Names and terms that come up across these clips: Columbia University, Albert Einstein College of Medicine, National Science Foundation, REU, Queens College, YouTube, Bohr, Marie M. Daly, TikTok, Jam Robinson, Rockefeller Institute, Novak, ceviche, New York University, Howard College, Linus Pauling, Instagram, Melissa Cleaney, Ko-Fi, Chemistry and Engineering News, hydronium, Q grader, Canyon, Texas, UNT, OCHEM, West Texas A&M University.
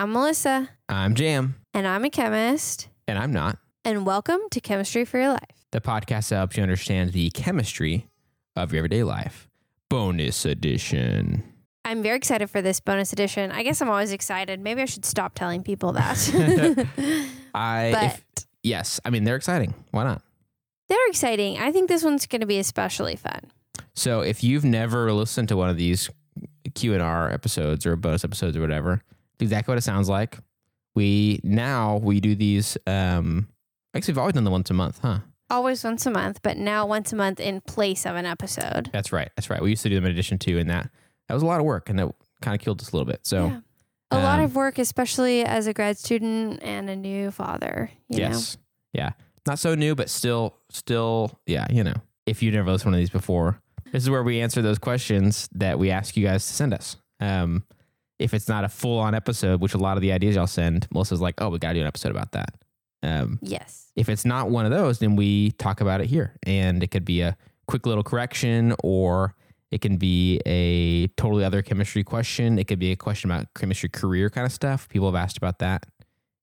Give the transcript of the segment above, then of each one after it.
I'm Melissa. I'm Jam. And I'm a chemist. And I'm not. And welcome to Chemistry for Your Life, the podcast that helps you understand the chemistry of your everyday life. Bonus edition. I'm very excited for this bonus edition. I guess I'm always excited. Maybe I should stop telling people that. Yes. I mean, they're exciting. Why not? They're exciting. I think this one's going to be especially fun. So if you've never listened to one of these Q&R episodes or bonus episodes or whatever, exactly what it sounds like. We do these, actually we've always done them once a month, huh? Always once a month, but now once a month in place of an episode. That's right. We used to do them in addition to, and that was a lot of work, and that kind of killed us a little bit. So yeah. A lot of work, especially as a grad student and a new father. You know? Yeah. Not so new, but still, yeah, you know, if you've never listened to one of these before, this is where we answer those questions that we ask you guys to send us. If it's not a full-on episode, which a lot of the ideas y'all send, Melissa's like, oh, we got to do an episode about that. Yes. If it's not one of those, then we talk about it here. And it could be a quick little correction, or it can be a totally other chemistry question. It could be a question about chemistry career kind of stuff. People have asked about that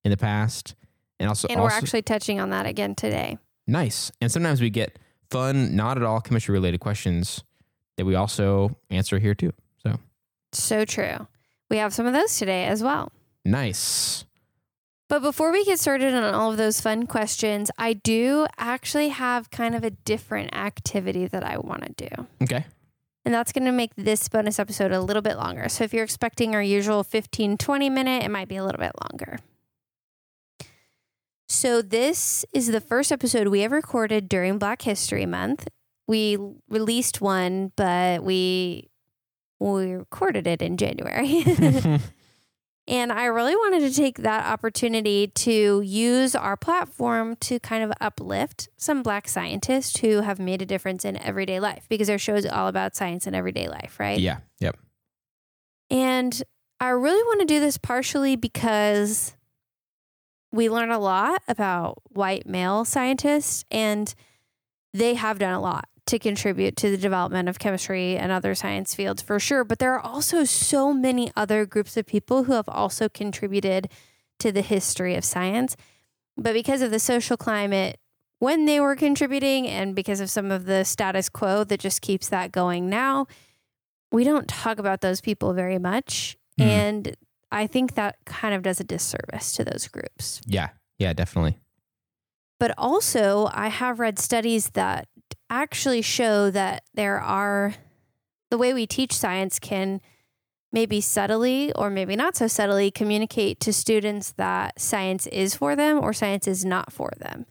in the past. And we're actually touching on that again today. Nice. And sometimes we get fun, not at all chemistry-related questions that we also answer here too. So true. We have some of those today as well. Nice. But before we get started on all of those fun questions, I do actually have kind of a different activity that I want to do. Okay. And that's going to make this bonus episode a little bit longer. So if you're expecting our usual 15, 20 minute, it might be a little bit longer. So this is the first episode we have recorded during Black History Month. We released one, but we recorded it in January. And I really wanted to take that opportunity to use our platform to kind of uplift some Black scientists who have made a difference in everyday life, because our show is all about science and everyday life, right? Yeah. Yep. And I really want to do this partially because we learn a lot about white male scientists, and they have done a lot to contribute to the development of chemistry and other science fields for sure. But there are also so many other groups of people who have also contributed to the history of science. But because of the social climate when they were contributing, and because of some of the status quo that just keeps that going now, we don't talk about those people very much. Mm. And I think that kind of does a disservice to those groups. Yeah. Yeah, definitely. But also, I have read studies that actually show that the way we teach science can maybe subtly or maybe not so subtly communicate to students that science is for them or science is not for them.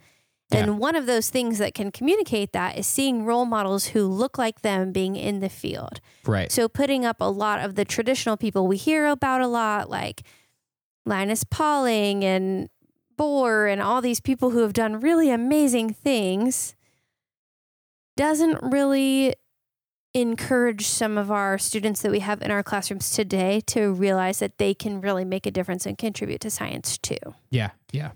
Yeah. And one of those things that can communicate that is seeing role models who look like them being in the field. Right. So putting up a lot of the traditional people we hear about a lot, like Linus Pauling and Bohr and all these people who have done really amazing things, doesn't really encourage some of our students that we have in our classrooms today to realize that they can really make a difference and contribute to science too. Yeah, yeah.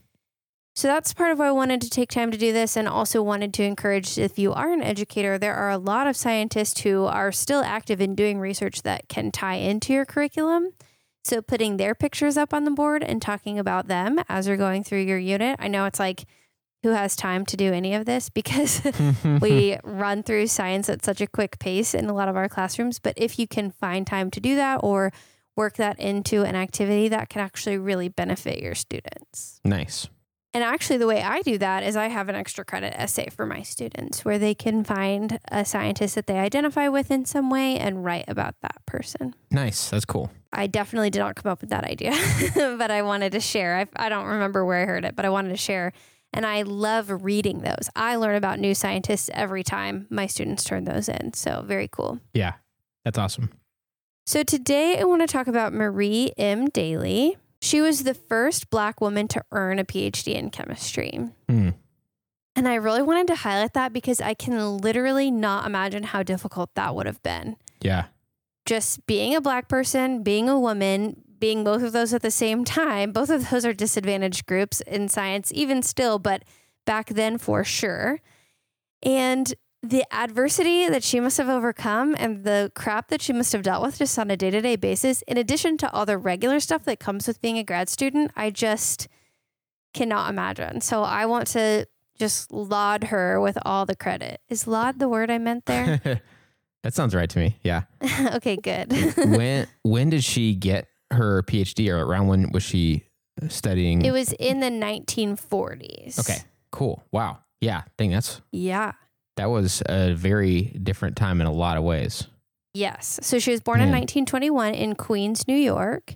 So that's part of why I wanted to take time to do this, and also wanted to encourage, if you are an educator, there are a lot of scientists who are still active in doing research that can tie into your curriculum. So putting their pictures up on the board and talking about them as you're going through your unit. I know it's like, who has time to do any of this, because we run through science at such a quick pace in a lot of our classrooms. But if you can find time to do that or work that into an activity, that can actually really benefit your students. Nice. And actually, the way I do that is I have an extra credit essay for my students where they can find a scientist that they identify with in some way and write about that person. Nice. That's cool. I definitely did not come up with that idea, but I wanted to share. I don't remember where I heard it, but I wanted to share. And I love reading those. I learn about new scientists every time my students turn those in. So very cool. Yeah, that's awesome. So today I want to talk about Marie M. Daly. She was the first Black woman to earn a PhD in chemistry. Mm. And I really wanted to highlight that because I can literally not imagine how difficult that would have been. Yeah. Just being a Black person, being a woman, being both of those at the same time. Both of those are disadvantaged groups in science, even still, but back then for sure. And the adversity that she must have overcome and the crap that she must have dealt with just on a day-to-day basis, in addition to all the regular stuff that comes with being a grad student, I just cannot imagine. So I want to just laud her with all the credit. Is laud the word I meant there? That sounds right to me. Yeah. Okay, good. When did she get her PhD, or around when was she studying? It was in the 1940s. Okay, cool. Wow. Yeah. I think that's... Yeah. That was a very different time in a lot of ways. Yes. So she was born in 1921 in Queens, New York.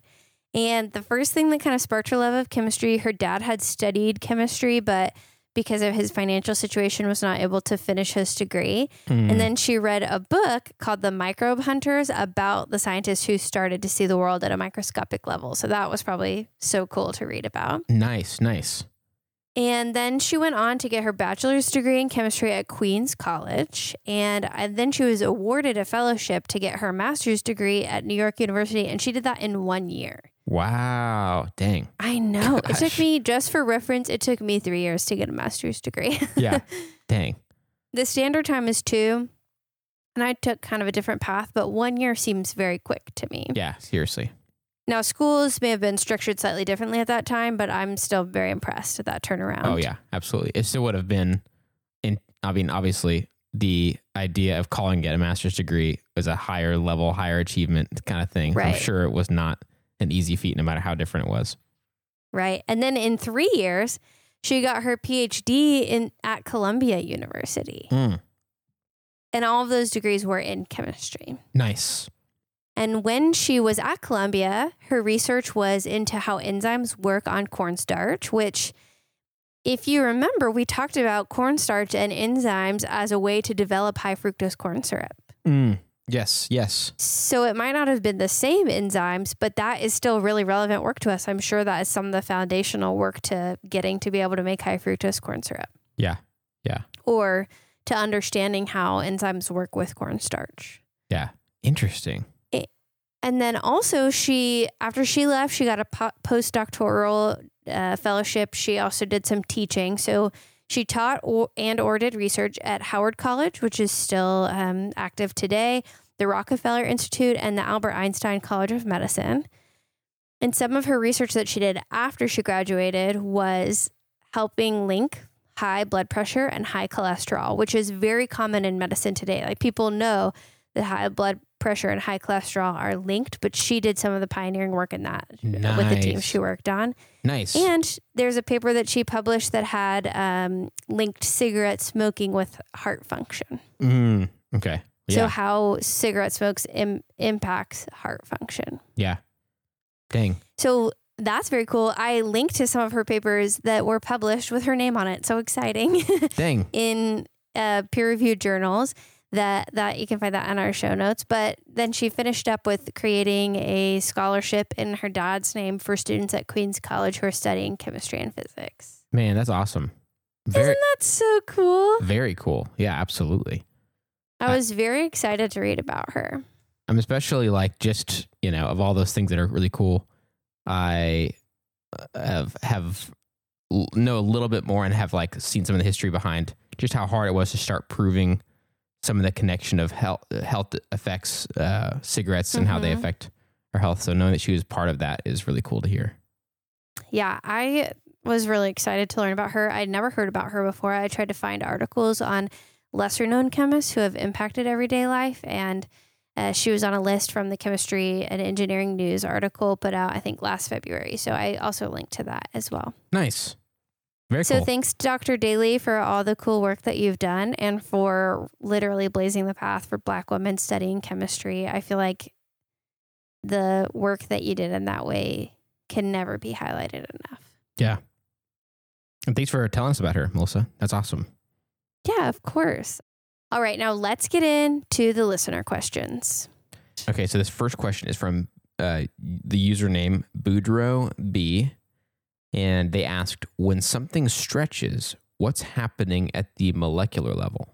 And the first thing that kind of sparked her love of chemistry, her dad had studied chemistry, but because of his financial situation was not able to finish his degree. Mm. And then she read a book called The Microbe Hunters about the scientists who started to see the world at a microscopic level. So that was probably so cool to read about. Nice, nice. And then she went on to get her bachelor's degree in chemistry at Queens College. And then she was awarded a fellowship to get her master's degree at New York University. And she did that in 1 year. Wow. Dang. I know. Gosh. It took me, just for reference, it took me 3 years to get a master's degree. Yeah. Dang. The standard time is 2. And I took kind of a different path, but 1 year seems very quick to me. Yeah, seriously. Now, schools may have been structured slightly differently at that time, but I'm still very impressed at that turnaround. Oh, yeah, absolutely. It still would have been, obviously, the idea of calling it a master's degree was a higher level, higher achievement kind of thing. Right. I'm sure it was not an easy feat, no matter how different it was. Right. And then in 3 years, she got her PhD at Columbia University. Mm. And all of those degrees were in chemistry. Nice. And when she was at Columbia, her research was into how enzymes work on cornstarch, which, if you remember, we talked about cornstarch and enzymes as a way to develop high fructose corn syrup. Mm. Yes, yes. So it might not have been the same enzymes, but that is still really relevant work to us. I'm sure that is some of the foundational work to getting to be able to make high fructose corn syrup. Yeah, yeah. Or to understanding how enzymes work with cornstarch. Yeah, interesting. And then also after she left, she got a postdoctoral fellowship. She also did some teaching. So she taught or did research at Howard College, which is still active today, the Rockefeller Institute, and the Albert Einstein College of Medicine. And some of her research that she did after she graduated was helping link high blood pressure and high cholesterol, which is very common in medicine today. Like, people know that high blood pressure and high cholesterol are linked, but she did some of the pioneering work in that with the team she worked on. Nice. And there's a paper that she published that had linked cigarette smoking with heart function. Mm, okay. Yeah. So how cigarette smokes impacts heart function. Yeah. Dang. So that's very cool. I linked to some of her papers that were published with her name on it. So exciting. Dang. In peer-reviewed journals. That you can find that on our show notes. But then she finished up with creating a scholarship in her dad's name for students at Queens College who are studying chemistry and physics. Man, that's awesome. Isn't that so cool? Very cool. Yeah, absolutely. I was very excited to read about her. I'm especially like, just, of all those things that are really cool, I have know a little bit more and have like seen some of the history behind just how hard it was to start proving some of the connection of health affects cigarettes and how they affect our health. So knowing that she was part of that is really cool to hear. Yeah, I was really excited to learn about her. I'd never heard about her before. I tried to find articles on lesser known chemists who have impacted everyday life. And she was on a list from the Chemistry and Engineering News article put out, I think, last February. So I also linked to that as well. Nice. Very cool. So thanks, Dr. Daly, for all the cool work that you've done and for literally blazing the path for Black women studying chemistry. I feel like the work that you did in that way can never be highlighted enough. Yeah. And thanks for telling us about her, Melissa. That's awesome. Yeah, of course. All right. Now let's get into the listener questions. Okay. So this first question is from the username Boudreaux B. And they asked, when something stretches, what's happening at the molecular level?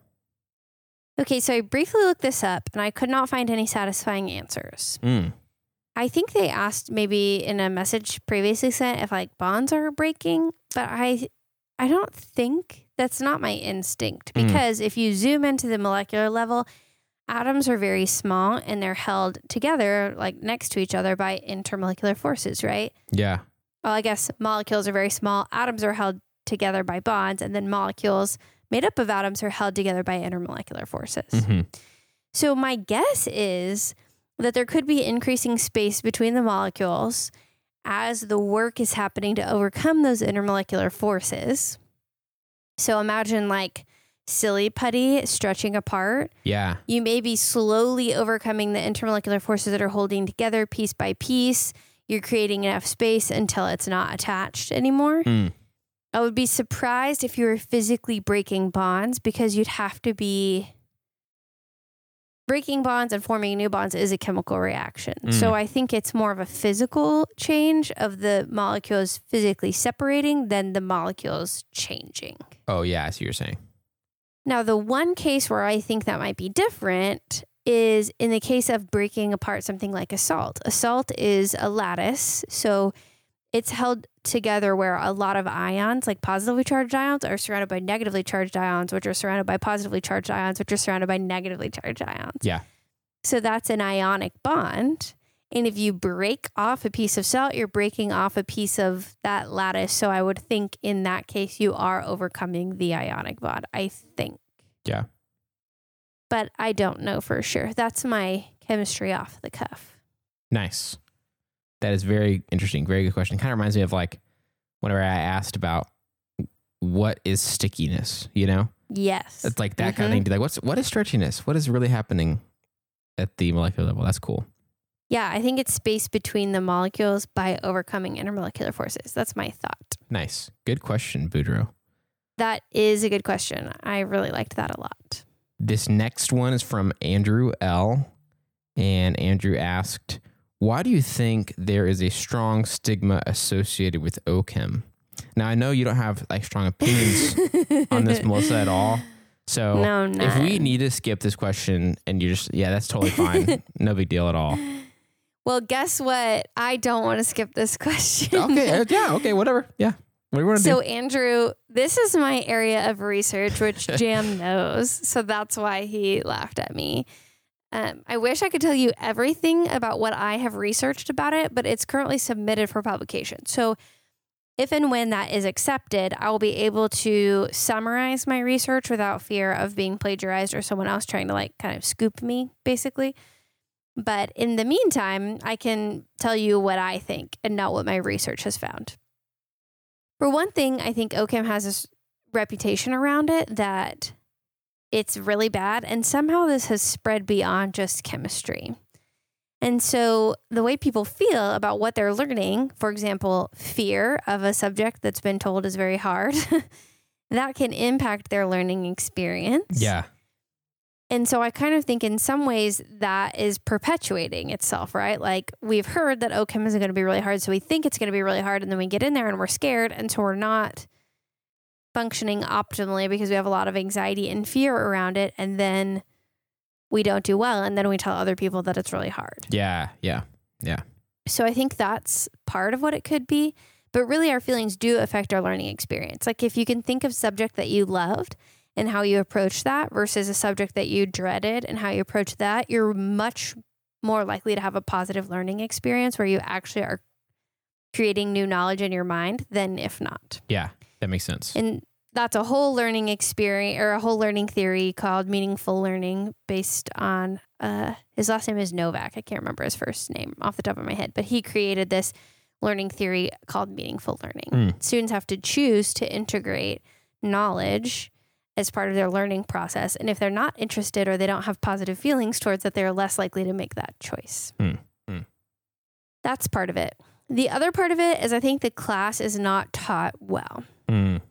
Okay, so I briefly looked this up, and I could not find any satisfying answers. Mm. I think they asked maybe in a message previously sent if like bonds are breaking, but I don't think That's not my instinct, because if you zoom into the molecular level, atoms are very small and they're held together, like next to each other, by intermolecular forces, right? Yeah. Well, I guess molecules are very small. Atoms are held together by bonds, and then molecules made up of atoms are held together by intermolecular forces. Mm-hmm. So my guess is that there could be increasing space between the molecules as the work is happening to overcome those intermolecular forces. So imagine like silly putty stretching apart. Yeah. You may be slowly overcoming the intermolecular forces that are holding together piece by piece. You're creating enough space until it's not attached anymore. Mm. I would be surprised if you were physically breaking bonds, because you'd have to be... breaking bonds and forming new bonds is a chemical reaction. Mm. So I think it's more of a physical change of the molecules physically separating than the molecules changing. Oh, yeah. I see what you're saying. Now, the one case where I think that might be different is in the case of breaking apart something like a salt. A salt is a lattice. So it's held together where a lot of ions, like positively charged ions, are surrounded by negatively charged ions, which are surrounded by positively charged ions, which are surrounded by negatively charged ions. Yeah. So that's an ionic bond. And if you break off a piece of salt, you're breaking off a piece of that lattice. So I would think in that case, you are overcoming the ionic bond, I think. Yeah. But I don't know for sure. That's my chemistry off the cuff. Nice. That is very interesting. Very good question. Kind of reminds me of like whenever I asked about what is stickiness, you know? Yes. It's like that kind of thing. Like what is stretchiness? What is really happening at the molecular level? That's cool. Yeah. I think it's space between the molecules by overcoming intermolecular forces. That's my thought. Nice. Good question, Boudreaux. That is a good question. I really liked that a lot. This next one is from Andrew L. And Andrew asked, why do you think there is a strong stigma associated with OCHEM? Now, I know you don't have like strong opinions on this, Melissa, at all. So if we need to skip this question and you're just, yeah, that's totally fine. No big deal at all. Well, guess what? I don't want to skip this question. Okay. Yeah. Okay. Whatever. Yeah. What do you want to do? So Andrew, this is my area of research, which Jam knows. So that's why he laughed at me. I wish I could tell you everything about what I have researched about it, but it's currently submitted for publication. So if and when that is accepted, I will be able to summarize my research without fear of being plagiarized or someone else trying to like kind of scoop me, basically. But in the meantime, I can tell you what I think and not what my research has found. For one thing, I think OCHEM has this reputation around it that it's really bad, and somehow this has spread beyond just chemistry. And so the way people feel about what they're learning, for example, fear of a subject that's been told is very hard, that can impact their learning experience. Yeah. And so I kind of think in some ways that is perpetuating itself, right? Like we've heard that OCHEM is going to be really hard, so we think it's going to be really hard, and then we get in there and we're scared, and so we're not functioning optimally because we have a lot of anxiety and fear around it, and then we don't do well, and then we tell other people that it's really hard. Yeah. So I think that's part of what it could be, but really our feelings do affect our learning experience. Like if you can think of a subject that you loved and how you approach that versus a subject that you dreaded and how you approach that, you're much more likely to have a positive learning experience where you actually are creating new knowledge in your mind than if not. Yeah, that makes sense. And that's a whole learning experience or a whole learning theory called meaningful learning based on, his last name is Novak. I can't remember his first name off the top of my head, but he created this learning theory called meaningful learning. Mm. Students have to choose to integrate knowledge as part of their learning process. And if they're not interested or they don't have positive feelings towards it, they're less likely to make that choice. Mm. Mm. That's part of it. The other part of it is I think the class is not taught well. Mm.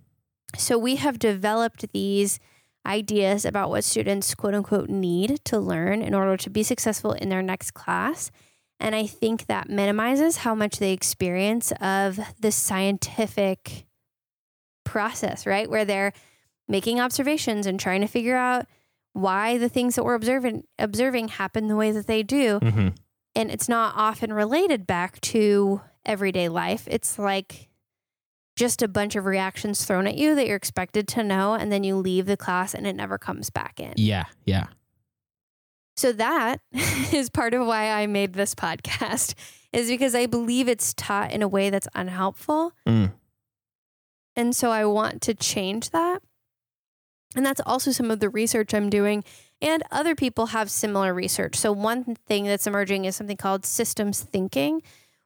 So we have developed these ideas about what students, quote unquote, need to learn in order to be successful in their next class. And I think that minimizes how much they experience of the scientific process, right? Where they're making observations and trying to figure out why the things that we're observing happen the way that they do. Mm-hmm. And it's not often related back to everyday life. It's like just a bunch of reactions thrown at you that you're expected to know, and then you leave the class and it never comes back in. Yeah, yeah. So that is part of why I made this podcast, is because I believe it's taught in a way that's unhelpful. Mm. And so I want to change that. And that's also some of the research I'm doing, and other people have similar research. So one thing that's emerging is something called systems thinking,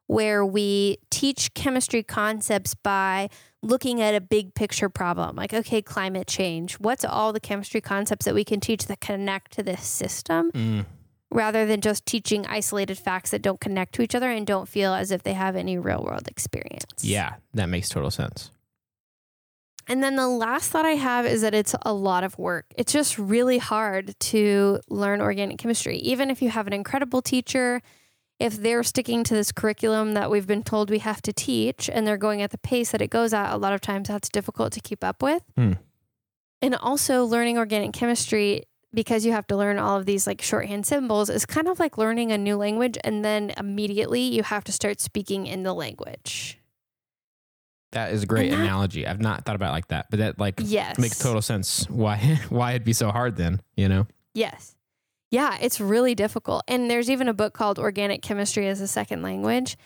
where we teach chemistry concepts by looking at a big picture problem. Like, okay, climate change. What's all the chemistry concepts that we can teach that connect to this system? Mm. Rather than just teaching isolated facts that don't connect to each other and don't feel as if they have any real world experience. Yeah, that makes total sense. And then the last thought I have is that it's a lot of work. It's just really hard to learn organic chemistry. Even if you have an incredible teacher, if they're sticking to this curriculum that we've been told we have to teach and they're going at the pace that it goes at, a lot of times that's difficult to keep up with. Mm. And also learning organic chemistry, because you have to learn all of these like shorthand symbols, is kind of like learning a new language and then immediately you have to start speaking in the language. That is a great analogy. I've not thought about it like that, but that makes total sense why it'd be so hard then, you know? Yes. Yeah, it's really difficult. And there's even a book called Organic Chemistry as a Second Language.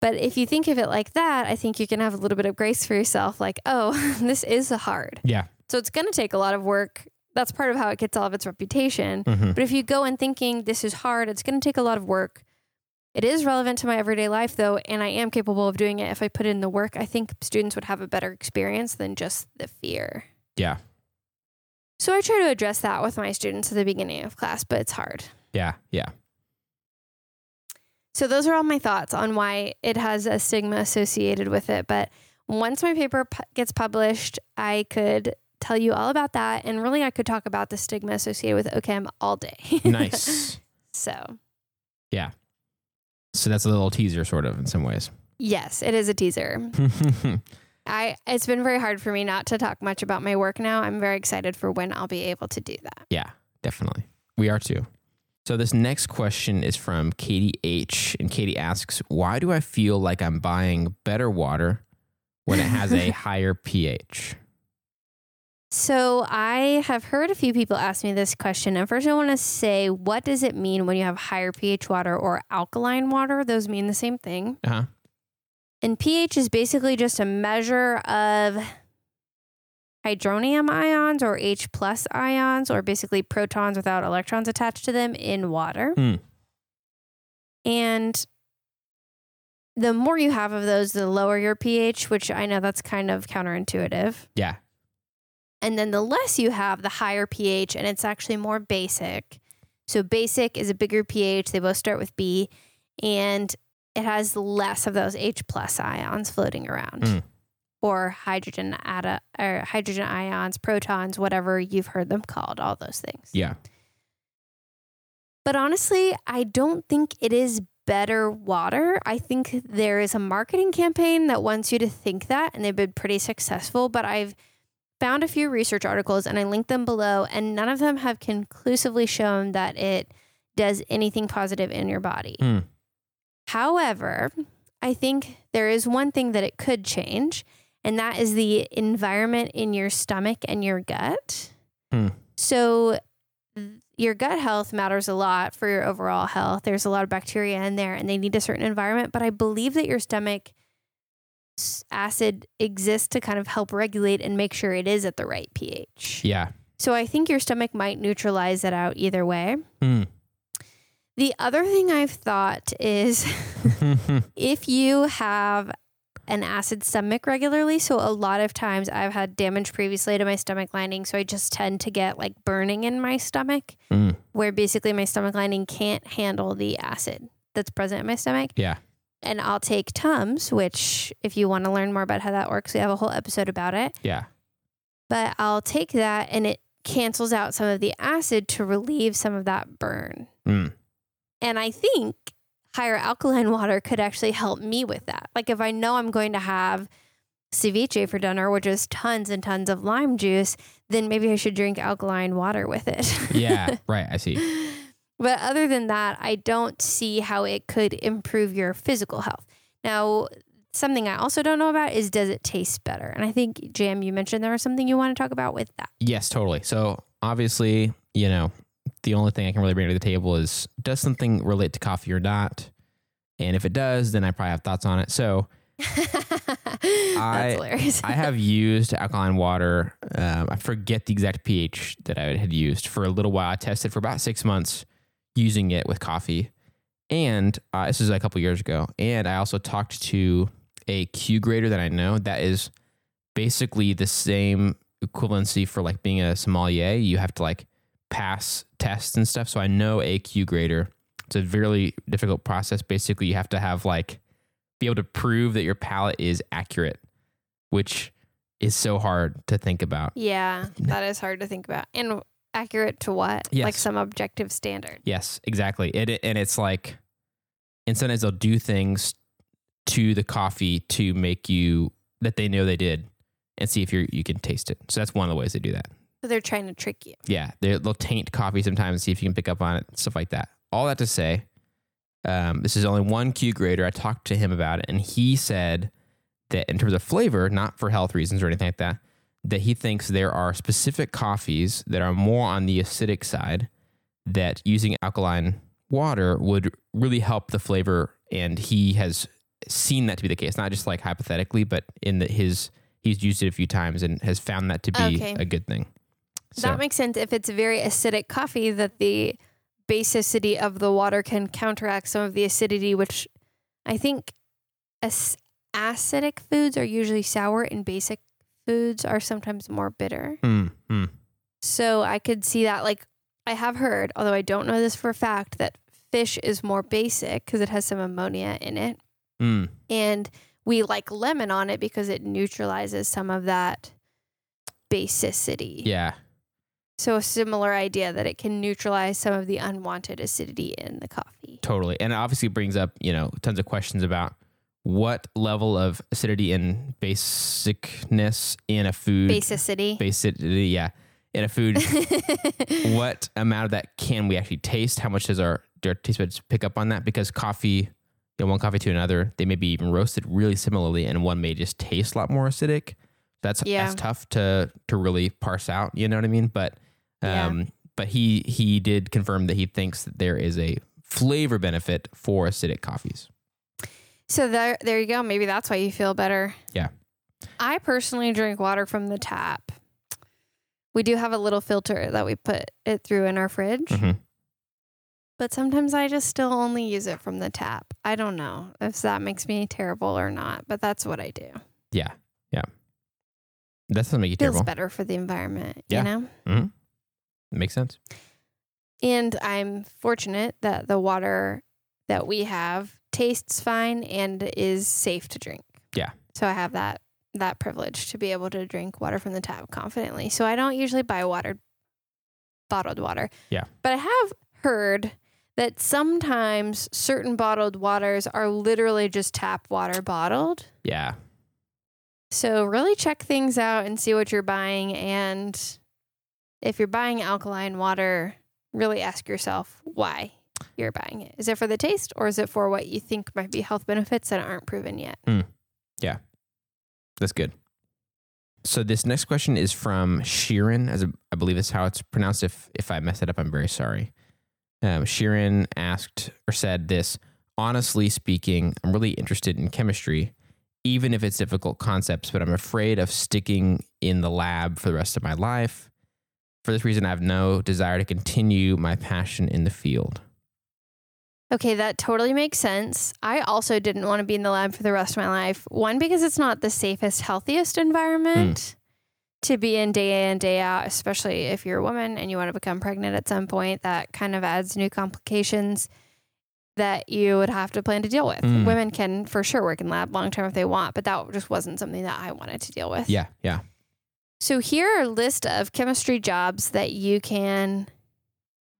But if you think of it like that, I think you can have a little bit of grace for yourself. Like, oh, this is hard. Yeah. So it's going to take a lot of work. That's part of how it gets all of its reputation. Mm-hmm. But if you go in thinking this is hard, it's going to take a lot of work. It is relevant to my everyday life, though, and I am capable of doing it. If I put in the work, I think students would have a better experience than just the fear. Yeah. So I try to address that with my students at the beginning of class, but it's hard. Yeah, yeah. So those are all my thoughts on why it has a stigma associated with it. But once my paper gets published, I could tell you all about that. And really, I could talk about the stigma associated with OCHEM all day. Nice. So. Yeah. So that's a little teaser, sort of, in some ways. Yes, it is a teaser. It's been very hard for me not to talk much about my work now. I'm very excited for when I'll be able to do that. Yeah, definitely. We are too. So this next question is from Katie H. And Katie asks, why do I feel like I'm buying better water when it has a higher pH? So I have heard a few people ask me this question. And first I want to say, what does it mean when you have higher pH water or alkaline water? Those mean the same thing. Uh-huh. And pH is basically just a measure of hydronium ions or H plus ions, or basically protons without electrons attached to them in water. Mm. And the more you have of those, the lower your pH, which I know that's kind of counterintuitive. Yeah. And then the less you have, the higher pH, and it's actually more basic. So basic is a bigger pH. They both start with B, and it has less of those H plus ions floating around, or hydrogen ions, protons, whatever you've heard them called, all those things. Yeah. But honestly, I don't think it is better water. I think there is a marketing campaign that wants you to think that, and they've been pretty successful, but I've found a few research articles and I linked them below, and none of them have conclusively shown that it does anything positive in your body. Mm. However, I think there is one thing that it could change, and that is the environment in your stomach and your gut. Mm. So your gut health matters a lot for your overall health. There's a lot of bacteria in there and they need a certain environment, but I believe that your stomach acid exists to kind of help regulate and make sure it is at the right pH. Yeah. So I think your stomach might neutralize it out either way. Mm. The other thing I've thought is if you have an acid stomach regularly, so a lot of times I've had damage previously to my stomach lining, so I just tend to get like burning in my stomach, where basically my stomach lining can't handle the acid that's present in my stomach. Yeah. And I'll take Tums, which if you want to learn more about how that works, we have a whole episode about it. Yeah. But I'll take that and it cancels out some of the acid to relieve some of that burn. Mm. And I think higher alkaline water could actually help me with that. Like if I know I'm going to have ceviche for dinner, which is tons and tons of lime juice, then maybe I should drink alkaline water with it. Yeah, right. I see. But other than that, I don't see how it could improve your physical health. Now, Something I also don't know about is, does it taste better? And I think, Jam, you mentioned there was something you want to talk about with that. Yes, totally. So obviously, you know, the only thing I can really bring to the table is, does something relate to coffee or not? And if it does, then I probably have thoughts on it. So That's hilarious. I have used alkaline water. I forget the exact pH that I had used for a little while. I tested for about 6 months using it with coffee. And this is a couple years ago. And I also talked to a Q grader that I know that is basically the same equivalency for like being a sommelier. You have to like pass tests and stuff. So I know a Q grader. It's a really difficult process. Basically, you have to have like be able to prove that your palate is accurate, which is so hard to think about. Yeah, that is hard to think about. And accurate to what? Yes. Like some objective standard. Yes, exactly. And it's like, and sometimes they'll do things to the coffee to make you, that they know they did, and see if you can taste it. So that's one of the ways they do that. So they're trying to trick you. Yeah, they'll taint coffee sometimes and see if you can pick up on it, stuff like that. All that to say, this is only one Q grader. I talked to him about it, and he said that in terms of flavor, not for health reasons or anything like that, that he thinks there are specific coffees that are more on the acidic side that using alkaline water would really help the flavor, and he has seen that to be the case, not just like hypothetically, but in that he's used it a few times and has found that to be a good thing. So that makes sense. If it's very acidic coffee, that the basicity of the water can counteract some of the acidity, which I think acidic foods are usually sour and basic foods are sometimes more bitter. So I could see that. Like, I have heard, although I don't know this for a fact, that fish is more basic because it has some ammonia in it. And we like lemon on it because it neutralizes some of that basicity. Yeah. So a similar idea that it can neutralize some of the unwanted acidity in the coffee. Totally. And it obviously brings up, you know, tons of questions about what level of acidity and basicness in a food. Basicity, yeah. In a food. What amount of that can we actually taste? How much does our taste buds pick up on that? Because coffee, you know, one coffee to another, they may be even roasted really similarly, and one may just taste a lot more acidic. That's tough to really parse out, you know what I mean? But he did confirm that he thinks that there is a flavor benefit for acidic coffees. So there you go. Maybe that's why you feel better. Yeah. I personally drink water from the tap. We do have a little filter that we put it through in our fridge. Mm-hmm. But sometimes I just still only use it from the tap. I don't know if that makes me terrible or not, but that's what I do. Yeah. Yeah. That doesn't make you terrible. Feels better for the environment, you know? Mm-hmm. It makes sense. And I'm fortunate that the water that we have tastes fine and is safe to drink. Yeah. So I have that privilege to be able to drink water from the tap confidently. So I don't usually buy bottled water. Yeah. But I have heard that sometimes certain bottled waters are literally just tap water bottled. Yeah. So really check things out and see what you're buying. And if you're buying alkaline water, really ask yourself why you're buying it. Is it for the taste, or is it for what you think might be health benefits that aren't proven yet? Yeah, that's good. So this next question is from Sheeran, I believe is how it's pronounced. If I mess it up, I'm very sorry. Sheeran asked or said this: honestly speaking, I'm really interested in chemistry, even if it's difficult concepts, but I'm afraid of sticking in the lab for the rest of my life. For this reason, I have no desire to continue my passion in the field. Okay, that totally makes sense. I also didn't want to be in the lab for the rest of my life. One, because it's not the safest, healthiest environment to be in, day out, especially if you're a woman and you want to become pregnant at some point. That kind of adds new complications that you would have to plan to deal with. Women can for sure work in lab long term if they want, but that just wasn't something that I wanted to deal with. Yeah, yeah. So here are a list of chemistry jobs that you can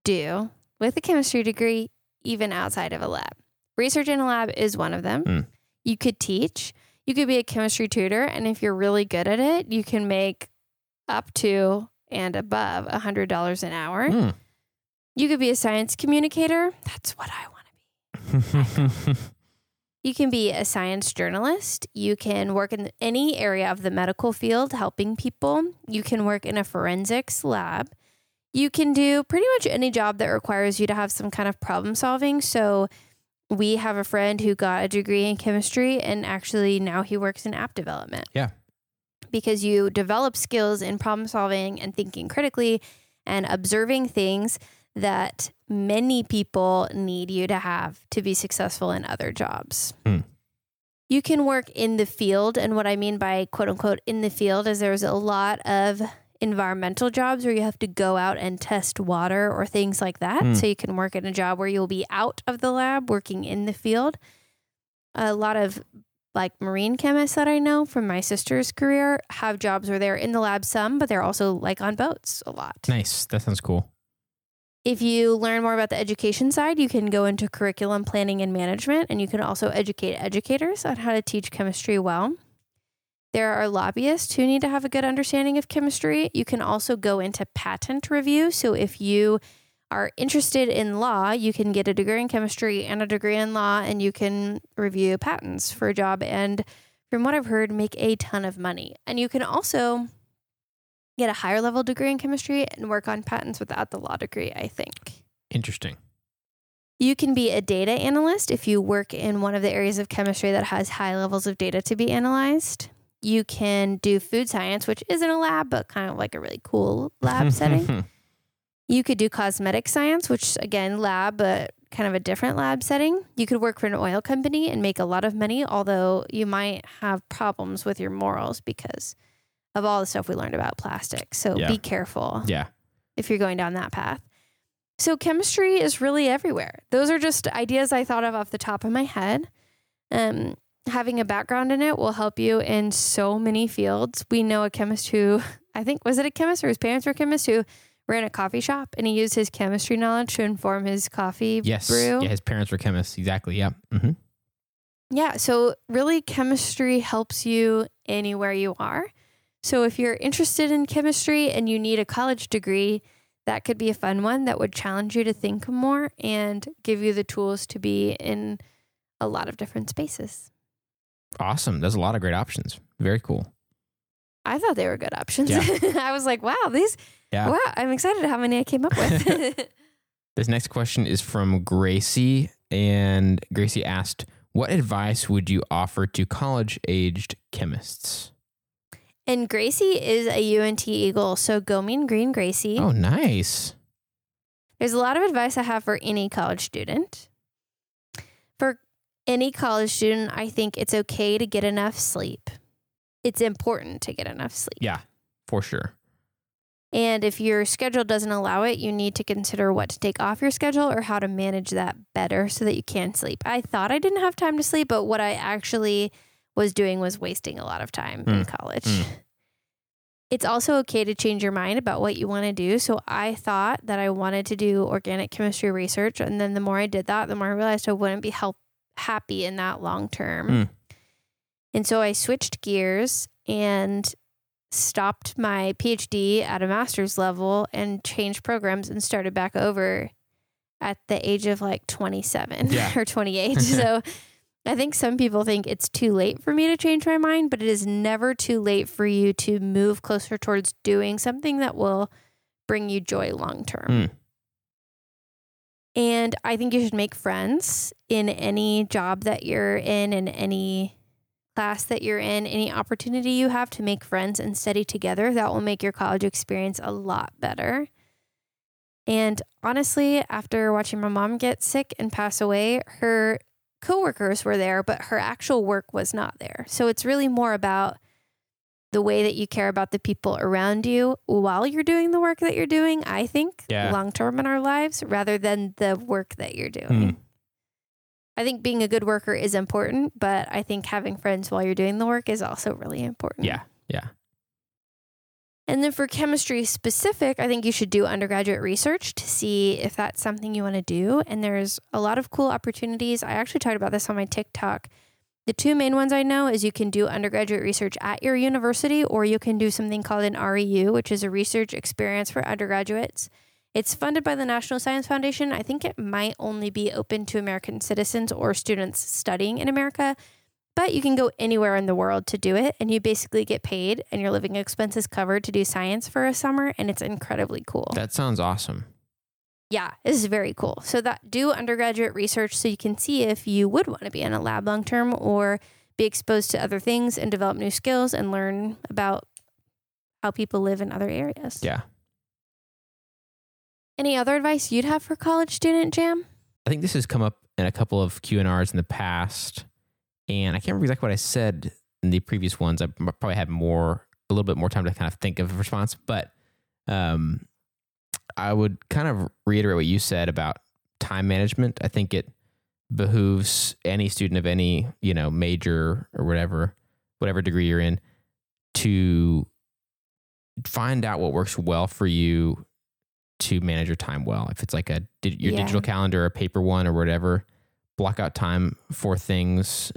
do with a chemistry degree, even outside of a lab. Research in a lab is one of them. You could teach. You could be a chemistry tutor, and if you're really good at it, you can make up to and above $100 an hour. You could be a science communicator. That's what I want. You can be a science journalist. You can work in any area of the medical field helping people. You can work in a forensics lab. You can do pretty much any job that requires you to have some kind of problem solving. So we have a friend who got a degree in chemistry and actually now he works in app development. Yeah. Because you develop skills in problem solving and thinking critically and observing things that many people need you to have to be successful in other jobs. Mm. You can work in the field. And what I mean by quote unquote in the field is there's a lot of environmental jobs where you have to go out and test water or things like that. Mm. So you can work in a job where you'll be out of the lab working in the field. A lot of like marine chemists that I know from my sister's career have jobs where they're in the lab some, but they're also like on boats a lot. Nice. That sounds cool. If you learn more about the education side, you can go into curriculum planning and management, and you can also educate educators on how to teach chemistry well. There are lobbyists who need to have a good understanding of chemistry. You can also go into patent review. So if you are interested in law, you can get a degree in chemistry and a degree in law, and you can review patents for a job. And from what I've heard, make a ton of money. And you can also get a higher level degree in chemistry and work on patents without the law degree, I think. Interesting. You can be a data analyst if you work in one of the areas of chemistry that has high levels of data to be analyzed. You can do food science, which isn't a lab, but kind of like a really cool lab setting. You could do cosmetic science, which again, lab, but kind of a different lab setting. You could work for an oil company and make a lot of money, although you might have problems with your morals because of all the stuff we learned about plastic. So be careful if you're going down that path. So chemistry is really everywhere. Those are just ideas I thought of off the top of my head. Having a background in it will help you in so many fields. We know a chemist who, I think, was it a chemist or his parents were chemists who ran a coffee shop and he used his chemistry knowledge to inform his coffee brew. Yeah, his parents were chemists. Exactly. Yeah. Mm-hmm. Yeah. So really chemistry helps you anywhere you are. So if you're interested in chemistry and you need a college degree, that could be a fun one that would challenge you to think more and give you the tools to be in a lot of different spaces. Awesome. There's a lot of great options. Very cool. I thought they were good options. Yeah. I was like, wow, wow, I'm excited how many I came up with. This next question is from Gracie, and Gracie asked, what advice would you offer to college-aged chemists? And Gracie is a UNT Eagle, so go Mean Green, Gracie. Oh, nice. There's a lot of advice I have for any college student. For any college student, I think it's okay to get enough sleep. It's important to get enough sleep. Yeah, for sure. And if your schedule doesn't allow it, you need to consider what to take off your schedule or how to manage that better so that you can sleep. I thought I didn't have time to sleep, but what I actually was doing was wasting a lot of time in college. It's also okay to change your mind about what you want to do. So I thought that I wanted to do organic chemistry research. And then the more I did that, the more I realized I wouldn't be happy in that long term. And so I switched gears and stopped my PhD at a master's level and changed programs and started back over at the age of like 27 or 28. So I think some people think it's too late for me to change my mind, but it is never too late for you to move closer towards doing something that will bring you joy long term. And I think you should make friends in any job that you're in any class that you're in, any opportunity you have to make friends and study together. That will make your college experience a lot better. And honestly, after watching my mom get sick and pass away, her coworkers were there, but her actual work was not there. So it's really more about the way that you care about the people around you while you're doing the work that you're doing, I think, long-term in our lives, rather than the work that you're doing. I think being a good worker is important, but I think having friends while you're doing the work is also really important. Yeah, yeah. And then for chemistry specific, I think you should do undergraduate research to see if that's something you want to do. And there's a lot of cool opportunities. I actually talked about this on my TikTok. The two main ones I know is you can do undergraduate research at your university, or you can do something called an REU, which is a research experience for undergraduates. It's funded by the National Science Foundation. I think it might only be open to American citizens or students studying in America, but you can go anywhere in the world to do it, and you basically get paid and your living expenses covered to do science for a summer, and it's incredibly cool. That sounds awesome. Yeah, this is very cool. So that do undergraduate research so you can see if you would want to be in a lab long-term or be exposed to other things and develop new skills and learn about how people live in other areas. Yeah. Any other advice you'd have for college student, Jam? I think this has come up in a couple of Q&Rs in the past, and I can't remember exactly what I said in the previous ones. I probably had a little bit more time to kind of think of a response, but I would kind of reiterate what you said about time management. I think it behooves any student of any, major or whatever degree you're in, to find out what works well for you to manage your time well. If it's like your digital calendar or a paper one or whatever, block out time for things.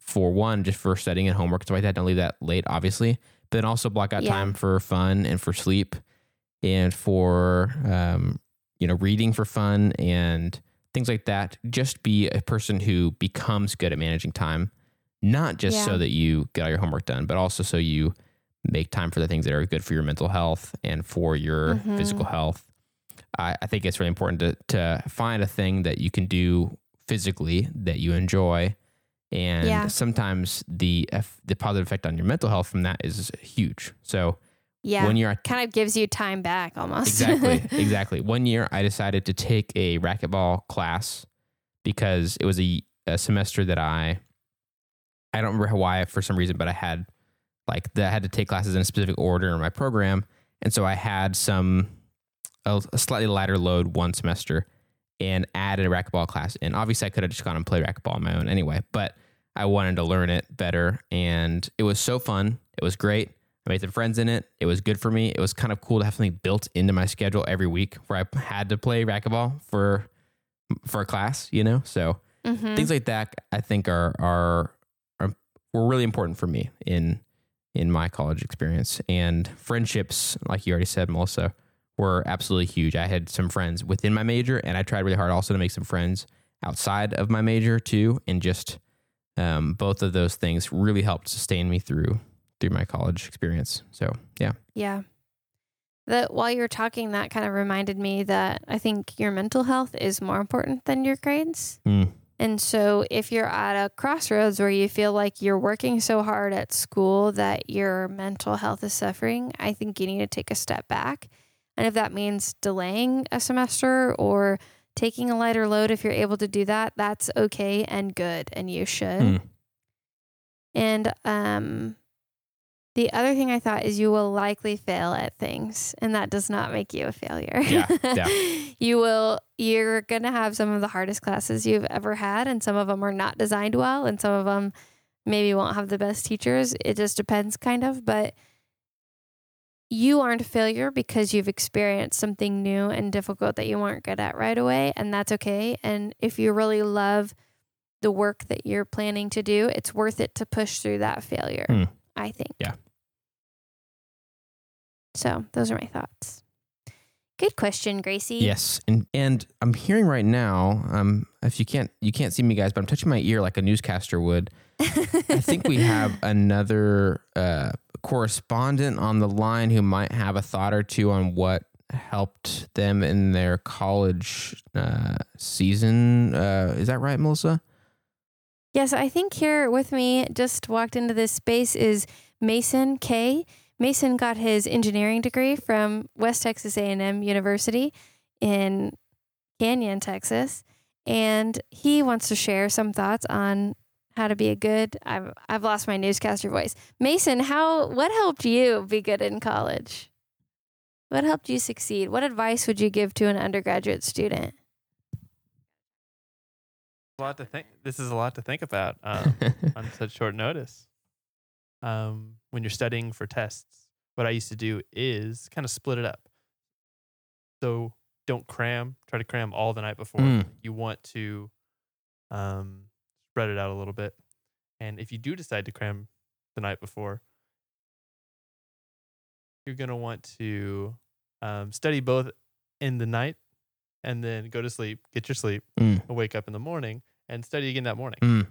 For one, just for studying and homework, stuff like that. Don't leave that late, obviously. But then also block out time for fun and for sleep and for reading for fun and things like that. Just be a person who becomes good at managing time, not just so that you get all your homework done, but also so you make time for the things that are good for your mental health and for your physical health. I think it's really important to find a thing that you can do physically that you enjoy. And sometimes the positive effect on your mental health from that is huge. So when you're kind of gives you time back almost. Exactly. 1 year I decided to take a racquetball class because it was a semester that I don't remember why for some reason, but I had to take classes in a specific order in my program. And so I had a slightly lighter load one semester and added a racquetball class. And obviously I could have just gone and played racquetball on my own anyway, but I wanted to learn it better. And it was so fun. It was great. I made some friends in it. It was good for me. It was kind of cool to have something built into my schedule every week where I had to play racquetball for a class, So things like that I think were really important for me in my college experience. And friendships, like you already said, Melissa, were absolutely huge. I had some friends within my major, and I tried really hard also to make some friends outside of my major too. And just both of those things really helped sustain me through my college experience. So, yeah. Yeah. While you were talking, that kind of reminded me that I think your mental health is more important than your grades. Mm. And so if you're at a crossroads where you feel like you're working so hard at school that your mental health is suffering, I think you need to take a step back. And if that means delaying a semester or taking a lighter load, if you're able to do that, that's okay and good, and you should. Mm. And the other thing I thought is you will likely fail at things, and that does not make you a failure. Yeah. You're going to have some of the hardest classes you've ever had, and some of them are not designed well, and some of them maybe won't have the best teachers. It just depends kind of, but you aren't a failure because you've experienced something new and difficult that you weren't good at right away, and that's okay. And if you really love the work that you're planning to do, it's worth it to push through that failure. Mm. I think. Yeah. So those are my thoughts. Good question, Gracie. Yes. And I'm hearing right now, if you can't see me guys, but I'm touching my ear like a newscaster would. I think we have another correspondent on the line who might have a thought or two on what helped them in their college season. Is that right, Melissa? Yes, I think here with me, just walked into this space, is Mason K. Mason got his engineering degree from West Texas A&M University in Canyon, Texas, and he wants to share some thoughts on how to be a good... I've lost my newscaster voice. Mason, what helped you be good in college? What helped you succeed? What advice would you give to an undergraduate student? This is a lot to think about on such short notice. When you're studying for tests, what I used to do is kind of split it up. So don't cram. Try to cram all the night before. You want to spread it out a little bit. And if you do decide to cram the night before, you're going to want to study both in the night and then go to sleep, get your sleep, and wake up in the morning and study again that morning.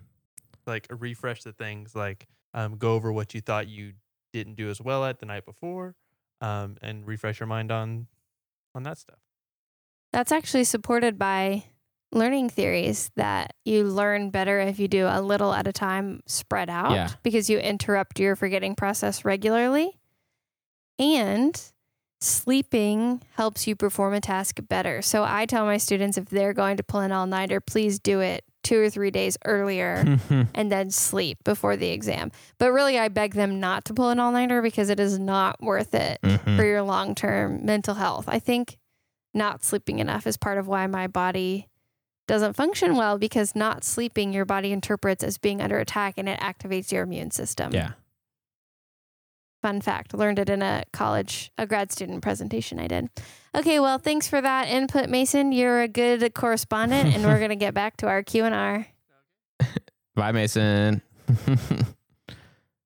Like refresh the things, like go over what you thought you didn't do as well at the night before, and refresh your mind on that stuff. That's actually supported by learning theories that you learn better if you do a little at a time spread out because you interrupt your forgetting process regularly. And sleeping helps you perform a task better. So I tell my students if they're going to pull an all-nighter, please do it 2 or 3 days earlier and then sleep before the exam. But really, I beg them not to pull an all-nighter because it is not worth it for your long-term mental health. I think not sleeping enough is part of why my body doesn't function well, because not sleeping, your body interprets as being under attack and it activates your immune system. Yeah. Fun fact, learned it in a grad student presentation I did. Okay, well, thanks for that input, Mason. You're a good correspondent, and we're going to get back to our Q&R. Bye, Mason.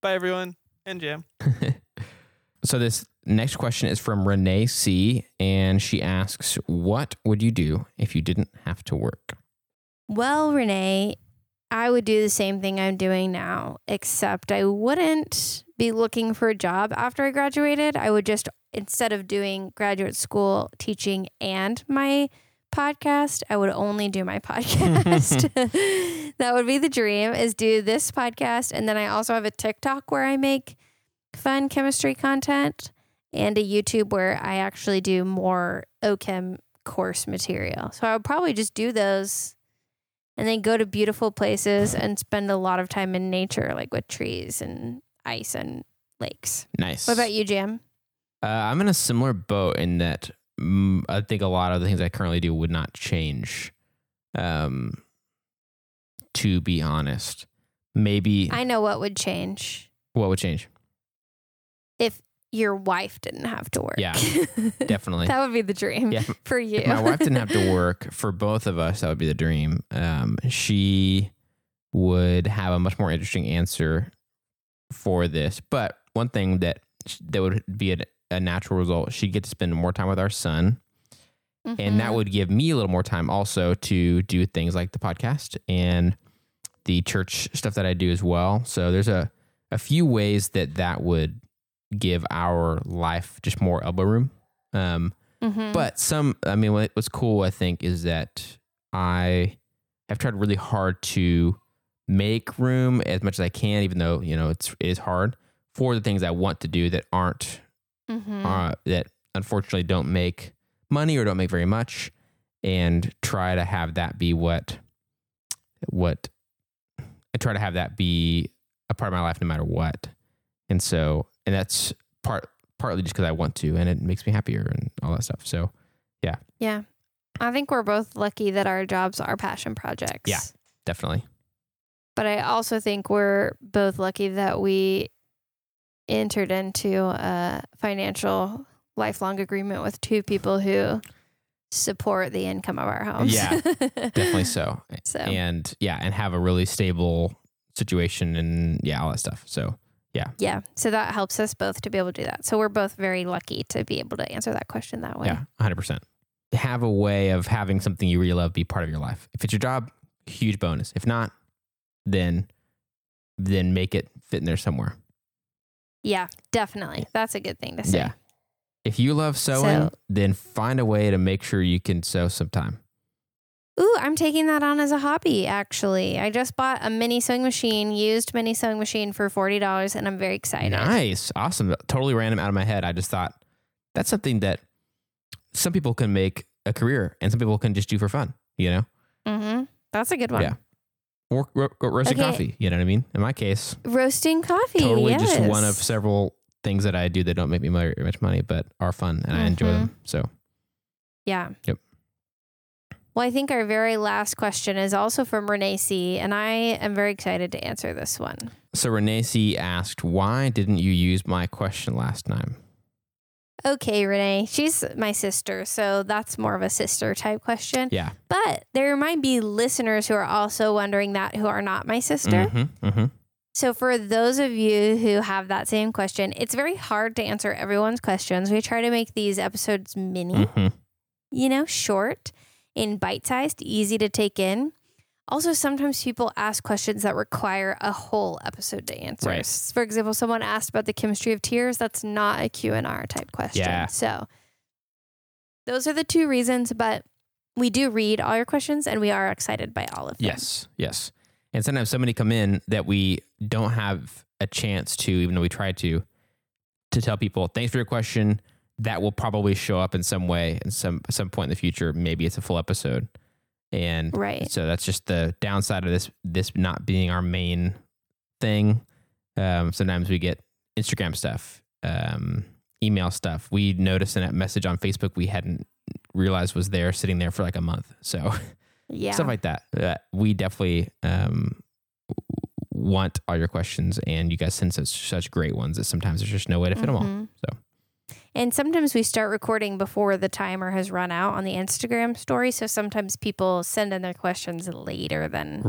Bye, everyone. And Jam. So this next question is from Renee C., and she asks, what would you do if you didn't have to work? Well, Renee, I would do the same thing I'm doing now, except I wouldn't be looking for a job after I graduated. I would just, instead of doing graduate school teaching and my podcast, I would only do my podcast. That would be the dream, is do this podcast. And then I also have a TikTok where I make fun chemistry content and a YouTube where I actually do more OCHEM course material. So I would probably just do those and then go to beautiful places and spend a lot of time in nature, like with trees and ice and lakes. Nice. What about you, Jam? I'm in a similar boat in that I think a lot of the things I currently do would not change, to be honest. Maybe... I know what would change. What would change? If your wife didn't have to work. Yeah, definitely. That would be the dream for you. If my wife didn't have to work, for both of us, that would be the dream. She would have a much more interesting answer for this. But one thing that would be a natural result, she'd get to spend more time with our son. Mm-hmm. And that would give me a little more time also to do things like the podcast and the church stuff that I do as well. So there's a few ways that would give our life just more elbow room. But what's cool, I think, is that I have tried really hard to make room as much as I can, even though, it is hard, for the things I want to do that aren't, that unfortunately don't make money or don't make very much, and try to have that be a part of my life no matter what. And so, and that's partly just because I want to, and it makes me happier and all that stuff. So, yeah. Yeah. I think we're both lucky that our jobs are passion projects. Yeah, definitely. But I also think we're both lucky that we entered into a financial lifelong agreement with two people who support the income of our homes. Yeah, definitely so. And have a really stable situation and all that stuff. So, yeah. Yeah. So that helps us both to be able to do that. So we're both very lucky to be able to answer that question that way. Yeah, 100%. Have a way of having something you really love be part of your life. If it's your job, huge bonus. If not, then make it fit in there somewhere. Yeah, definitely. That's a good thing to say. Yeah. If you love sewing, then find a way to make sure you can sew sometime. Ooh, I'm taking that on as a hobby, actually. I just bought a used mini sewing machine for $40, and I'm very excited. Nice. Awesome. Totally random out of my head. I just thought that's something that some people can make a career and some people can just do for fun, That's a good one. Yeah. Or roasting coffee, you know what I mean? In my case, roasting coffee. Totally, yes. Just one of several things that I do that don't make me very much money, but are fun and I enjoy them. So, yeah. Yep. Well, I think our very last question is also from Renee C., and I am very excited to answer this one. So Renee C. asked, "Why didn't you use my question last time?" Okay, Renee. She's my sister, so that's more of a sister type question. Yeah. But there might be listeners who are also wondering that who are not my sister. So for those of you who have that same question, it's very hard to answer everyone's questions. We try to make these episodes mini. you know, short and bite-sized, easy to take in. Also, sometimes people ask questions that require a whole episode to answer. Right. For example, someone asked about the chemistry of tears. That's not a Q&R type question. Yeah. So those are the two reasons, but we do read all your questions and we are excited by all of them. Yes, yes. And sometimes so many come in that we don't have a chance to, even though we try to tell people, thanks for your question. That will probably show up in some way at some point in the future. Maybe it's a full episode. And right. So that's just the downside of this not being our main thing. Sometimes we get Instagram stuff, email stuff. We noticed in that message on Facebook we hadn't realized was there, sitting there for like a month. So yeah, stuff like that. We definitely want all your questions, and you guys send such great ones that sometimes there's just no way to fit them all. So. And sometimes we start recording before the timer has run out on the Instagram story. So sometimes people send in their questions later than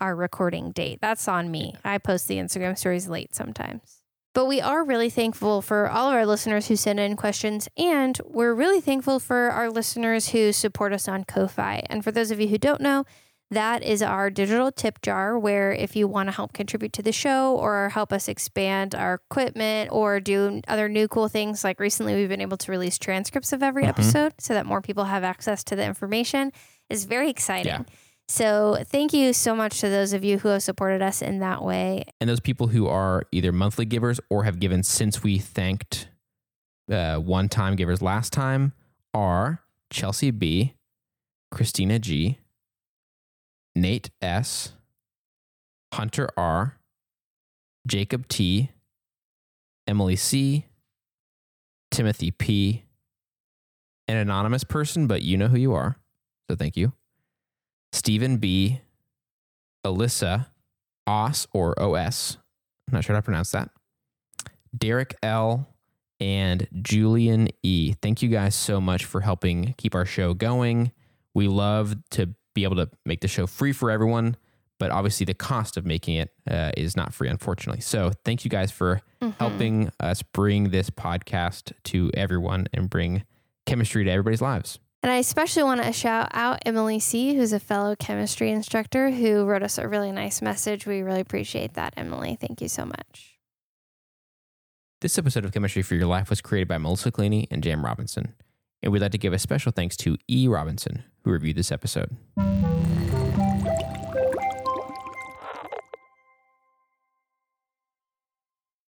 our recording date. That's on me. Yeah. I post the Instagram stories late sometimes. But we are really thankful for all of our listeners who send in questions. And we're really thankful for our listeners who support us on Ko-Fi. And for those of you who don't know, that is our digital tip jar, where if you want to help contribute to the show or help us expand our equipment or do other new cool things, like recently we've been able to release transcripts of every episode so that more people have access to the information, is very exciting. Yeah. So thank you so much to those of you who have supported us in that way. And those people who are either monthly givers or have given since we thanked one-time givers last time are Chelsea B., Christina G., Nate S., Hunter R., Jacob T., Emily C., Timothy P., an anonymous person, but you know who you are, so thank you. Stephen B., Alyssa Os, or O.S., I'm not sure how to pronounce that, Derek L., and Julian E. Thank you guys so much for helping keep our show going. We love to be able to make the show free for everyone, but obviously the cost of making it is not free, unfortunately. So thank you guys for helping us bring this podcast to everyone and bring chemistry to everybody's lives. And I especially want to shout out Emily C., who's a fellow chemistry instructor who wrote us a really nice message. We really appreciate that, Emily. Thank you so much. This episode of Chemistry for Your Life was created by Melissa Cleaney and Jam Robinson. And we'd like to give a special thanks to E. Robinson, who reviewed this episode.